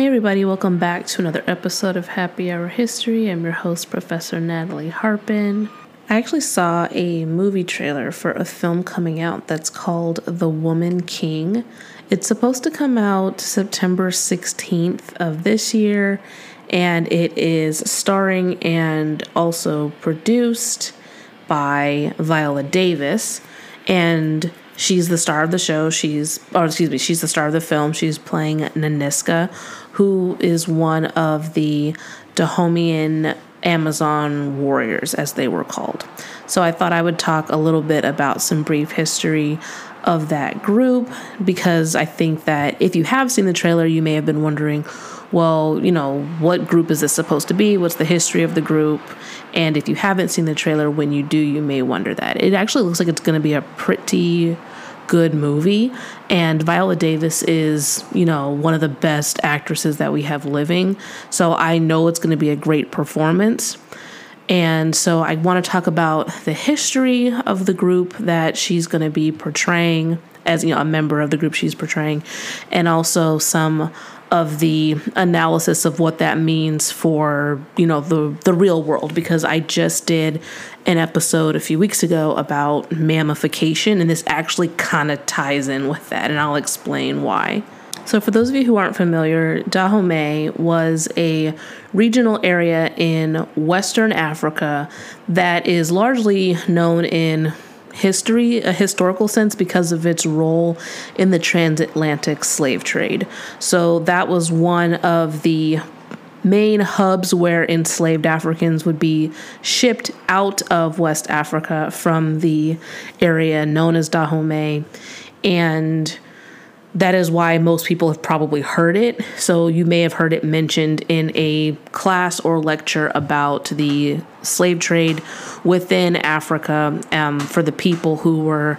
Hey everybody, welcome back to another episode of Happy Hour History. I'm your host, Professor Natalie Harpin. I actually saw a movie trailer for a film coming out that's called The Woman King. It's supposed to come out September 16th of this year, and it is starring and also produced by Viola Davis, and she's the star of the show. She's the star of the film. She's playing Nanisca, who is one of the Dahomean Amazon warriors, as they were called. So I thought I would talk a little bit about some brief history of that group, because I think that if you have seen the trailer, you may have been wondering, well, you know, what group is this supposed to be? What's the history of the group? And if you haven't seen the trailer, when you do, you may wonder that. It actually looks like it's going to be a pretty good movie. And Viola Davis is, you know, one of the best actresses that we have living. So I know it's going to be a great performance. And so I want to talk about the history of the group that she's going to be portraying as, you know, a member of the group she's portraying, and also some of the analysis of what that means for, you know, the real world, because I just did an episode a few weeks ago about mammification, and this actually kind of ties in with that, and I'll explain why. So for those of you who aren't familiar, Dahomey was a regional area in Western Africa that is largely known in history, a historical sense, because of its role in the transatlantic slave trade. So that was one of the main hubs where enslaved Africans would be shipped out of West Africa from the area known as Dahomey, and that is why most people have probably heard it. So you may have heard it mentioned in a class or lecture about the slave trade within Africa for the people who were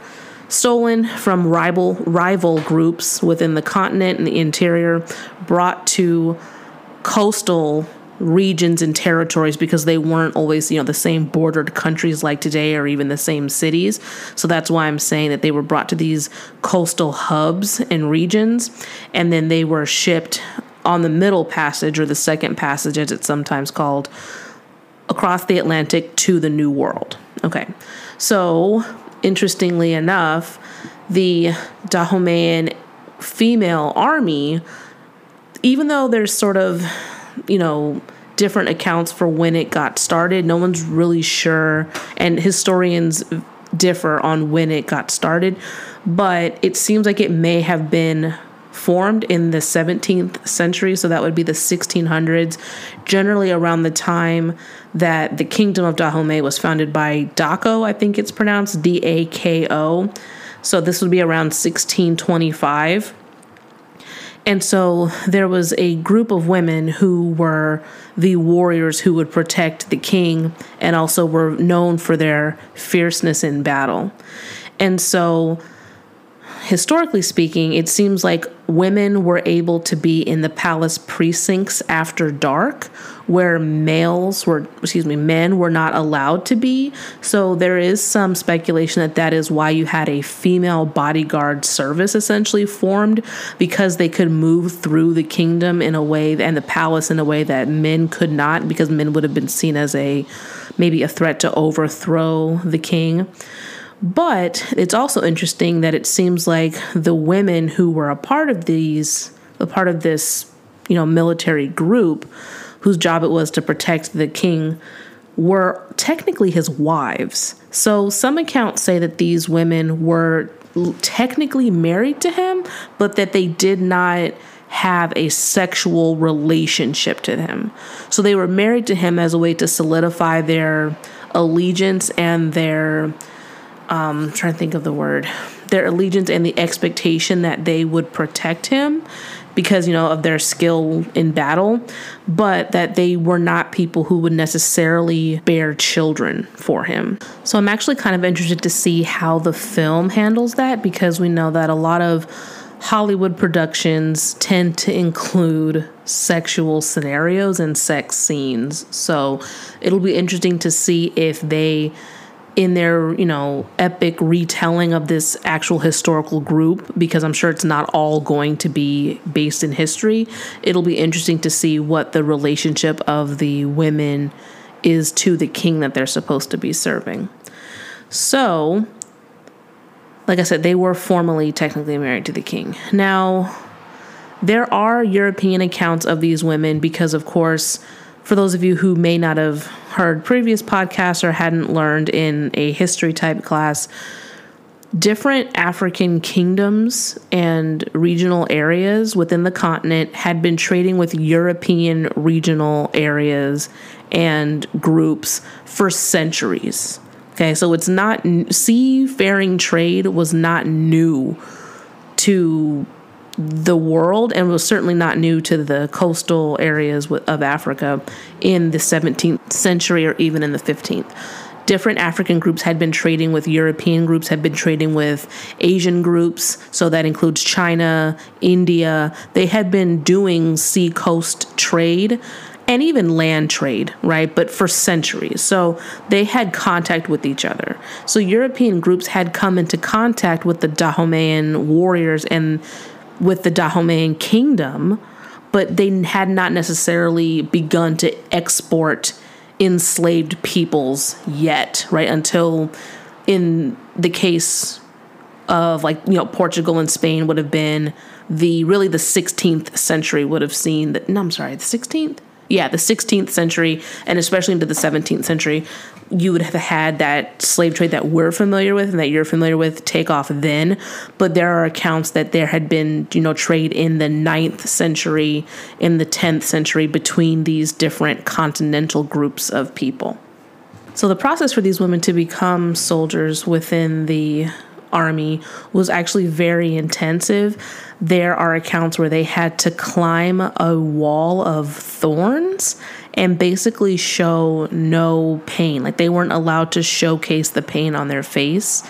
stolen from rival groups within the continent and the interior, brought to coastal regions and territories, because they weren't always, you know, the same bordered countries like today, or even the same cities. So that's why I'm saying that they were brought to these coastal hubs and regions, and then they were shipped on the Middle Passage, or the Second Passage as it's sometimes called, across the Atlantic to the New World. Okay, so interestingly enough, the Dahomean female army, even though there's sort of, you know, different accounts for when it got started. No one's really sure, and historians differ on when it got started, but it seems like it may have been formed in the 17th century, so that would be the 1600s, generally around the time that the Kingdom of Dahomey was founded by Dako, I think it's pronounced D-A-K-O, so this would be around 1625. And so there was a group of women who were the warriors who would protect the king, and also were known for their fierceness in battle. And so historically speaking, it seems like women were able to be in the palace precincts after dark, where men were not allowed to be. So there is some speculation that that is why you had a female bodyguard service essentially formed, because they could move through the kingdom in a way, and the palace in a way that men could not, because men would have been seen as maybe a threat to overthrow the king. But it's also interesting that it seems like the women who were a part of this, you know, military group, whose job it was to protect the king, were technically his wives. So some accounts say that these women were technically married to him, but that they did not have a sexual relationship to him. So they were married to him as a way to solidify their allegiance and their allegiance and the expectation that they would protect him because, you know, of their skill in battle, but that they were not people who would necessarily bear children for him. So I'm actually kind of interested to see how the film handles that, because we know that a lot of Hollywood productions tend to include sexual scenarios and sex scenes. So it'll be interesting to see if they in their, you know, epic retelling of this actual historical group, because I'm sure it's not all going to be based in history, it'll be interesting to see what the relationship of the women is to the king that they're supposed to be serving. So, like I said, they were formally technically married to the king. Now, there are European accounts of these women because, of course, for those of you who may not have heard previous podcasts or hadn't learned in a history type class, different African kingdoms and regional areas within the continent had been trading with European regional areas and groups for centuries. Okay, so it's not, seafaring trade was not new to the world, and was certainly not new to the coastal areas of Africa in the 17th century or even in the 15th. Different African groups had been trading with European groups, had been trading with Asian groups, so that includes China, India. They had been doing seacoast trade and even land trade, right? But for centuries. So they had contact with each other. So European groups had come into contact with the Dahomean warriors and with the Dahomean kingdom, but they had not necessarily begun to export enslaved peoples yet, right? Until, in the case of, like, you know, Portugal and Spain would have been the 16th century would have seen that. No, I'm sorry, the 16th? Yeah, the 16th century, and especially into the 17th century, you would have had that slave trade that we're familiar with and that you're familiar with take off then. But there are accounts that there had been, you know, trade in the 9th century, in the 10th century between these different continental groups of people. So the process for these women to become soldiers within the army was actually very intensive. There are accounts where they had to climb a wall of thorns and basically show no pain. Like, they weren't allowed to showcase the pain on their face.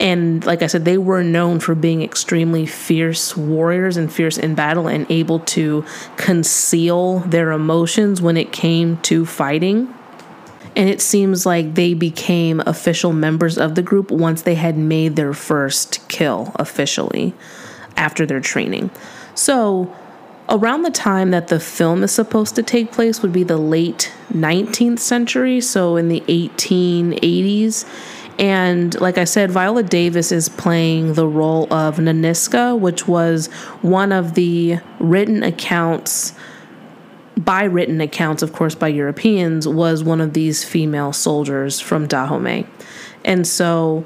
And like I said, they were known for being extremely fierce warriors and fierce in battle and able to conceal their emotions when it came to fighting. And it seems like they became official members of the group once they had made their first kill officially after their training. So around the time that the film is supposed to take place would be the late 19th century, so in the 1880s. And like I said, Viola Davis is playing the role of Nanisca, which was one of the written accounts, by written accounts, of course, by Europeans, was one of these female soldiers from Dahomey. And so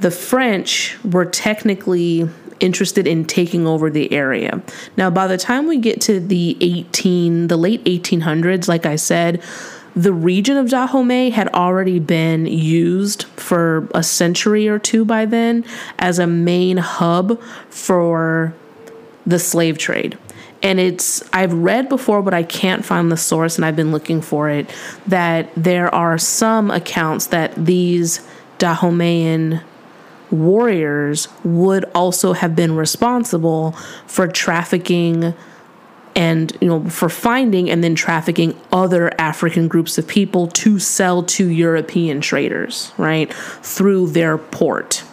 the French were technically interested in taking over the area. Now, by the time we get to the late 1800s, like I said, the region of Dahomey had already been used for a century or two by then as a main hub for the slave trade. And I've read before, but I can't find the source, and I've been looking for it, that there are some accounts that these Dahomean warriors would also have been responsible for trafficking and, you know, for finding and then trafficking other African groups of people to sell to European traders, right, through their port.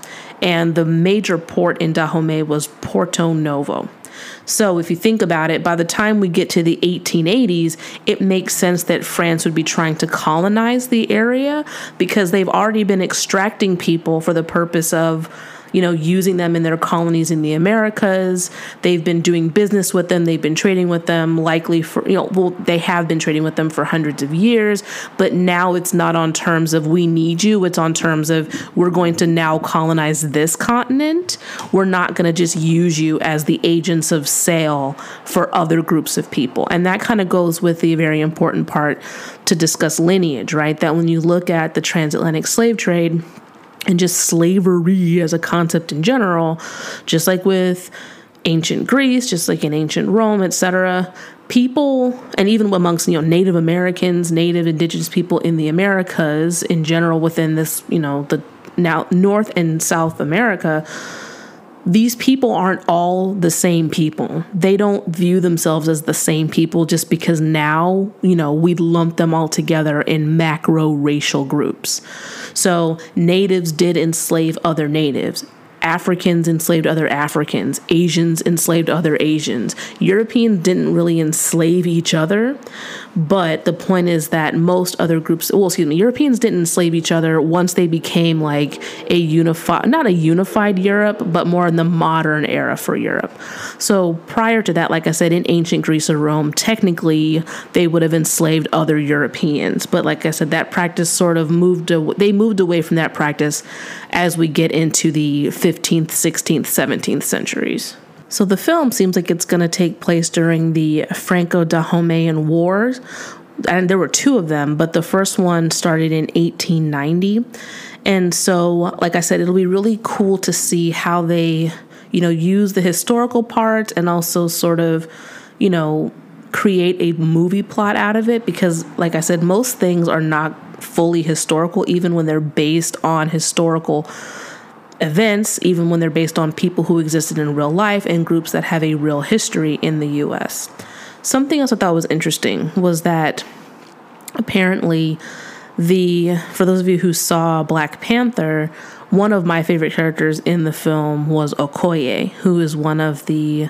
And the major port in Dahomey was Porto Novo. So if you think about it, by the time we get to the 1880s, it makes sense that France would be trying to colonize the area, because they've already been extracting people for the purpose of, you know, using them in their colonies in the Americas. They've been doing business with them. They've been trading with them likely for, you know, well, they have been trading with them for hundreds of years, but now it's not on terms of we need you. It's on terms of we're going to now colonize this continent. We're not going to just use you as the agents of sale for other groups of people. And that kind of goes with the very important part to discuss lineage, right? That when you look at the transatlantic slave trade, and just slavery as a concept in general, just like with ancient Greece, just like in ancient Rome, etc., people, and even amongst, you know, Native Americans, Native Indigenous people in the Americas in general, within this, you know, the now North and South America, these people aren't all the same people. They don't view themselves as the same people just because now, you know, we lump them all together in macro racial groups. So natives did enslave other natives. Africans enslaved other Africans. Asians enslaved other Asians. Europeans didn't really enslave each other, but the point is that most other groups, Europeans didn't enslave each other once they became like a unified, not a unified Europe, but more in the modern era for Europe. So prior to that, like I said, in ancient Greece or Rome, technically they would have enslaved other Europeans. But like I said, that practice sort of moved away from that practice as we get into the 15th, 16th, 17th centuries. So the film seems like it's going to take place during the Franco-Dahomean Wars. And there were two of them, but the first one started in 1890. And so, like I said, it'll be really cool to see how they, you know, use the historical parts and also sort of, you know, create a movie plot out of it. Because, like I said, most things are not fully historical, even when they're based on historical events, even when they're based on people who existed in real life and groups that have a real history in the U.S. Something else I thought was interesting was that apparently for those of you who saw Black Panther, one of my favorite characters in the film was Okoye, who is one of the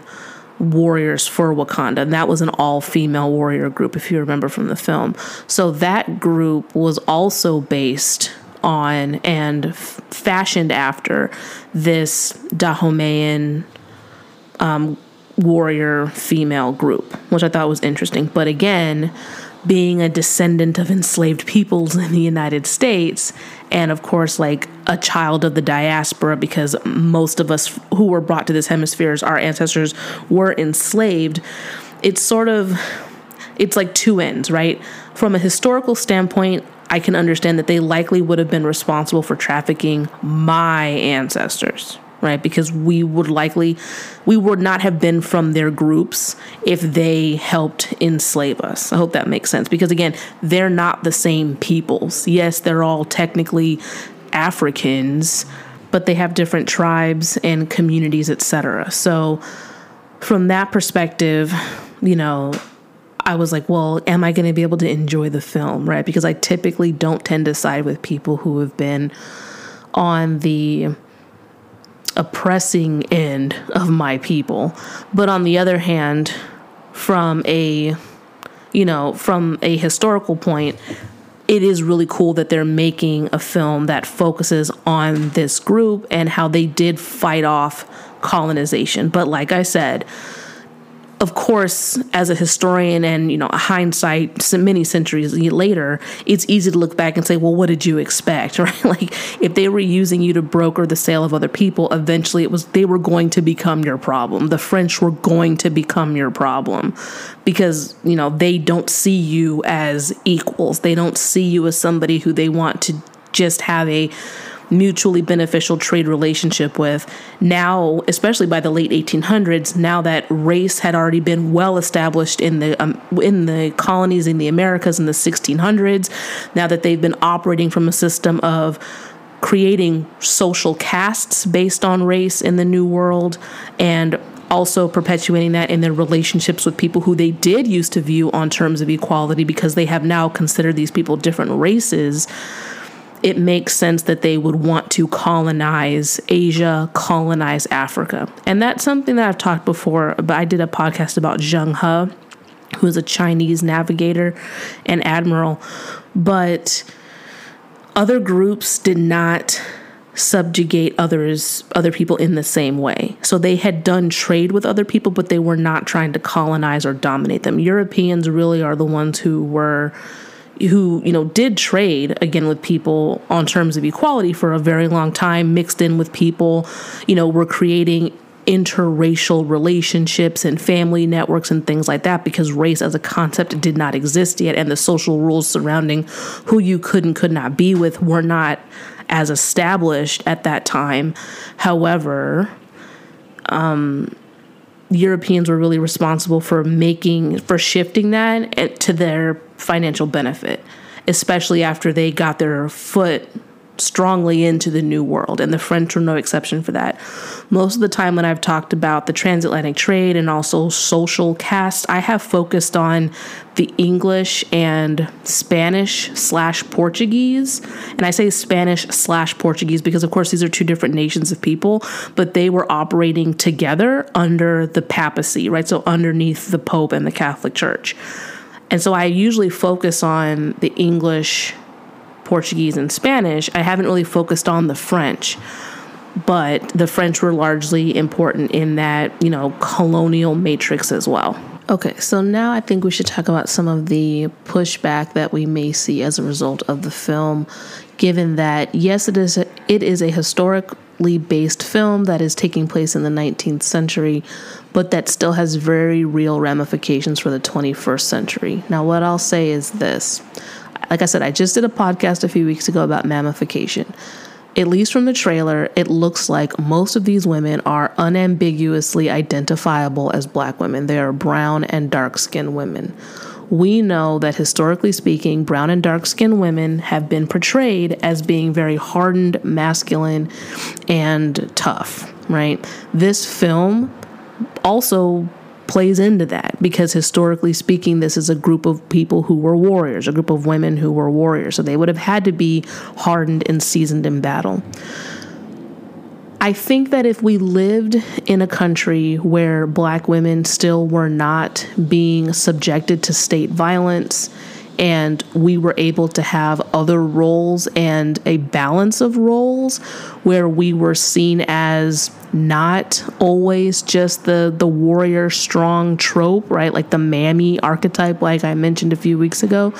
warriors for Wakanda. And that was an all-female warrior group, if you remember from the film. So that group was also based on and fashioned after this Dahomean warrior female group, which I thought was interesting. But again, being a descendant of enslaved peoples in the United States, and of course, like a child of the diaspora, because most of us who were brought to this hemisphere, our ancestors were enslaved, it's like two ends, right? From a historical standpoint, I can understand that they likely would have been responsible for trafficking my ancestors, right? Because we would not have been from their groups if they helped enslave us. I hope that makes sense. Because again, they're not the same peoples. Yes, they're all technically Africans, but they have different tribes and communities, etc. So from that perspective, you know, I was like, well, am I going to be able to enjoy the film, right? Because I typically don't tend to side with people who have been on the oppressing end of my people. But on the other hand, from a historical point, it is really cool that they're making a film that focuses on this group and how they did fight off colonization. But like I said, of course, as a historian and, you know, hindsight many centuries later, it's easy to look back and say, well, what did you expect, right? Like, if they were using you to broker the sale of other people, eventually they were going to become your problem. The French were going to become your problem because, you know, they don't see you as equals. They don't see you as somebody who they want to just have a mutually beneficial trade relationship with. Now, especially by the late 1800s, now that race had already been well established in the colonies in the Americas in the 1600s, now that they've been operating from a system of creating social castes based on race in the New World, and also perpetuating that in their relationships with people who they did used to view on terms of equality, because they have now considered these people different races, it makes sense that they would want to colonize Asia, colonize Africa. And that's something that I've talked before, but I did a podcast about Zheng He, who is a Chinese navigator and admiral. But other groups did not subjugate other people in the same way. So they had done trade with other people, but they were not trying to colonize or dominate them. Europeans really are the ones who, you know, did trade again with people on terms of equality for a very long time, mixed in with people, you know, were creating interracial relationships and family networks and things like that, because race as a concept did not exist yet. And the social rules surrounding who you could and could not be with were not as established at that time. However, Europeans were really responsible for shifting that to their financial benefit, especially after they got their foot strongly into the New World, and the French were no exception for that. Most of the time when I've talked about the transatlantic trade and also social caste, I have focused on the English and Spanish/Portuguese. And I say Spanish/Portuguese because, of course, these are two different nations of people, but they were operating together under the papacy, right? So underneath the Pope and the Catholic Church. And so I usually focus on the English, Portuguese, and Spanish. I haven't really focused on the French, but the French were largely important in that, you know, colonial matrix as well. Okay, so now I think we should talk about some of the pushback that we may see as a result of the film, given that, yes, it is a historically based film that is taking place in the 19th century, but that still has very real ramifications for the 21st century. Now, what I'll say is this. Like I said, I just did a podcast a few weeks ago about mammification. At least from the trailer, it looks like most of these women are unambiguously identifiable as Black women. They are brown and dark-skinned women. We know that historically speaking, brown and dark-skinned women have been portrayed as being very hardened, masculine, and tough, right? This film also plays into that because historically speaking, this is a group of people who were warriors, a group of women who were warriors. So they would have had to be hardened and seasoned in battle. I think that if we lived in a country where Black women still were not being subjected to state violence and we were able to have other roles and a balance of roles where we were seen as not always just the warrior strong trope, right? Like the mammy archetype, like I mentioned a few weeks ago,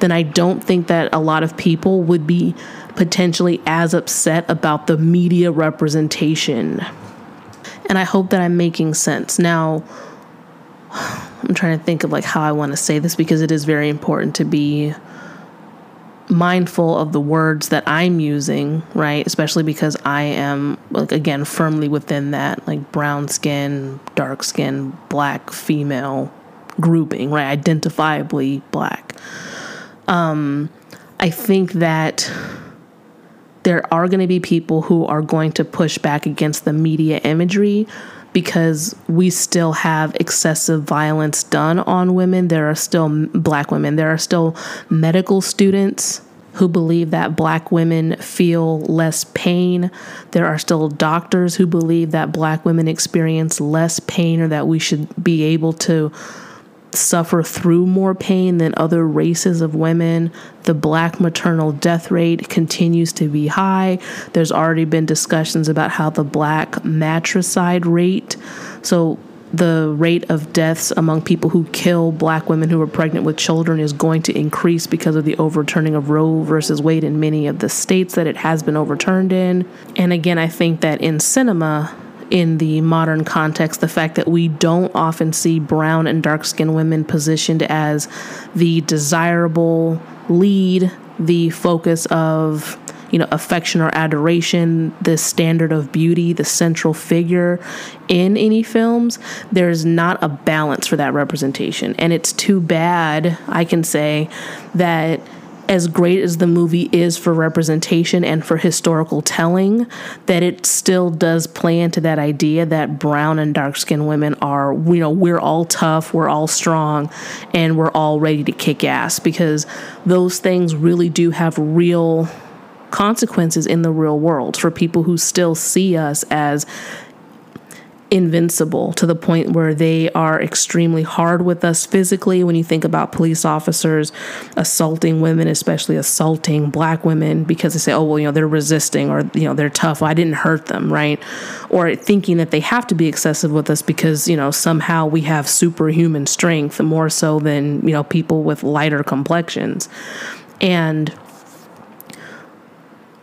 then I don't think that a lot of people would be potentially as upset about the media representation. And I hope that I'm making sense. Now, I'm trying to think of like how I want to say this because it is very important to be mindful of the words that I'm using, right? Especially because I am, like, again, firmly within that, like, brown skin, dark skin, Black female grouping, right? Identifiably Black. I think that there are going to be people who are going to push back against the media imagery because we still have excessive violence done on women. There are still Black women. There are still medical students who believe that Black women feel less pain. There are still doctors who believe that Black women experience less pain or that we should be able to suffer through more pain than other races of women. The Black maternal death rate continues to be high. There's already been discussions about how the Black matricide rate, so the rate of deaths among people who kill Black women who are pregnant with children, is going to increase because of the overturning of Roe versus Wade in many of the states that it has been overturned in. And again, I think that in cinema, in the modern context, the fact that we don't often see brown and dark-skinned women positioned as the desirable lead, the focus of, you know, affection or adoration, the standard of beauty, the central figure in any films, there's not a balance for that representation. And it's too bad, I can say, that as great as the movie is for representation and for historical telling, that it still does play into that idea that brown and dark-skinned women are, you know, we're all tough, we're all strong, and we're all ready to kick ass, because those things really do have real consequences in the real world for people who still see us as invincible to the point where they are extremely hard with us physically. When you think about police officers assaulting women, especially assaulting Black women, because they say, oh, well, you know, they're resisting, or, you know, they're tough. Well, I didn't hurt them, right? Or thinking that they have to be excessive with us because, you know, somehow we have superhuman strength, more so than, you know, people with lighter complexions. And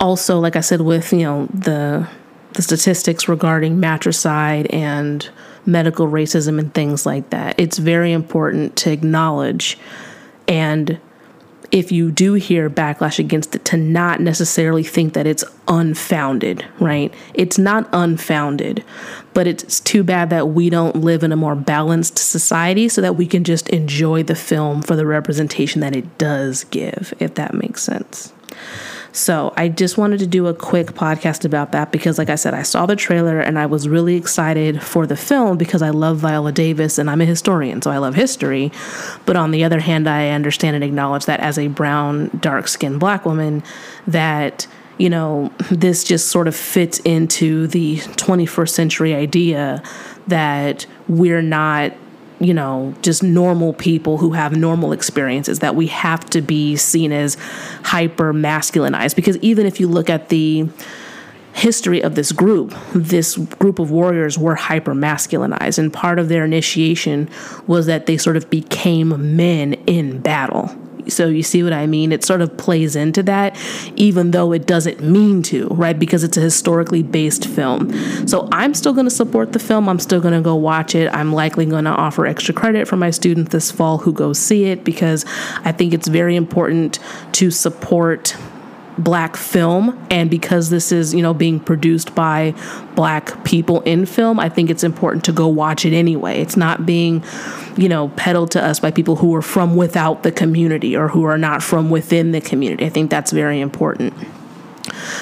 also, like I said, with, you know, the statistics regarding matricide and medical racism and things like that, it's very important to acknowledge. And if you do hear backlash against it, to not necessarily think that it's unfounded, right? It's not unfounded, but it's too bad that we don't live in a more balanced society so that we can just enjoy the film for the representation that it does give, if that makes sense. So I just wanted to do a quick podcast about that because, like I said, I saw the trailer and I was really excited for the film because I love Viola Davis and I'm a historian, so I love history. But on the other hand, I understand and acknowledge that as a brown, dark-skinned black woman, that, you know, this just sort of fits into the 21st century idea that we're not, you know, just normal people who have normal experiences, that we have to be seen as hyper masculinized. Because even if you look at the history of this group of warriors were hyper masculinized. And part of their initiation was that they sort of became men in battle. So you see what I mean? It sort of plays into that, even though it doesn't mean to, right? Because it's a historically based film. So I'm still going to support the film. I'm still going to go watch it. I'm likely going to offer extra credit for my students this fall who go see it, because I think it's very important to support black film. And because this is, you know, being produced by black people in film, I think it's important to go watch it anyway. It's not being, you know, peddled to us by people who are from without the community or who are not from within the community. I think that's very important.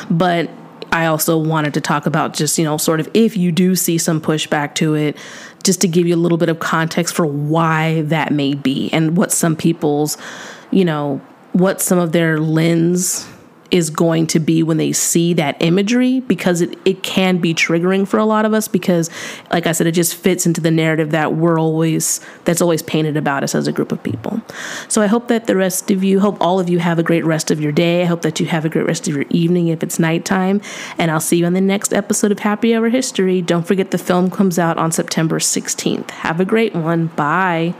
But I also wanted to talk about just, you know, sort of if you do see some pushback to it, just to give you a little bit of context for why that may be and what some people's, you know, what some of their lens is going to be when they see that imagery, because it can be triggering for a lot of us, because like I said, it just fits into the narrative that that's always painted about us as a group of people. So I hope that hope all of you have a great rest of your day. I hope that you have a great rest of your evening if it's nighttime, and I'll see you on the next episode of Happy Hour History. Don't forget the film comes out on September 16th. Have a great one. Bye.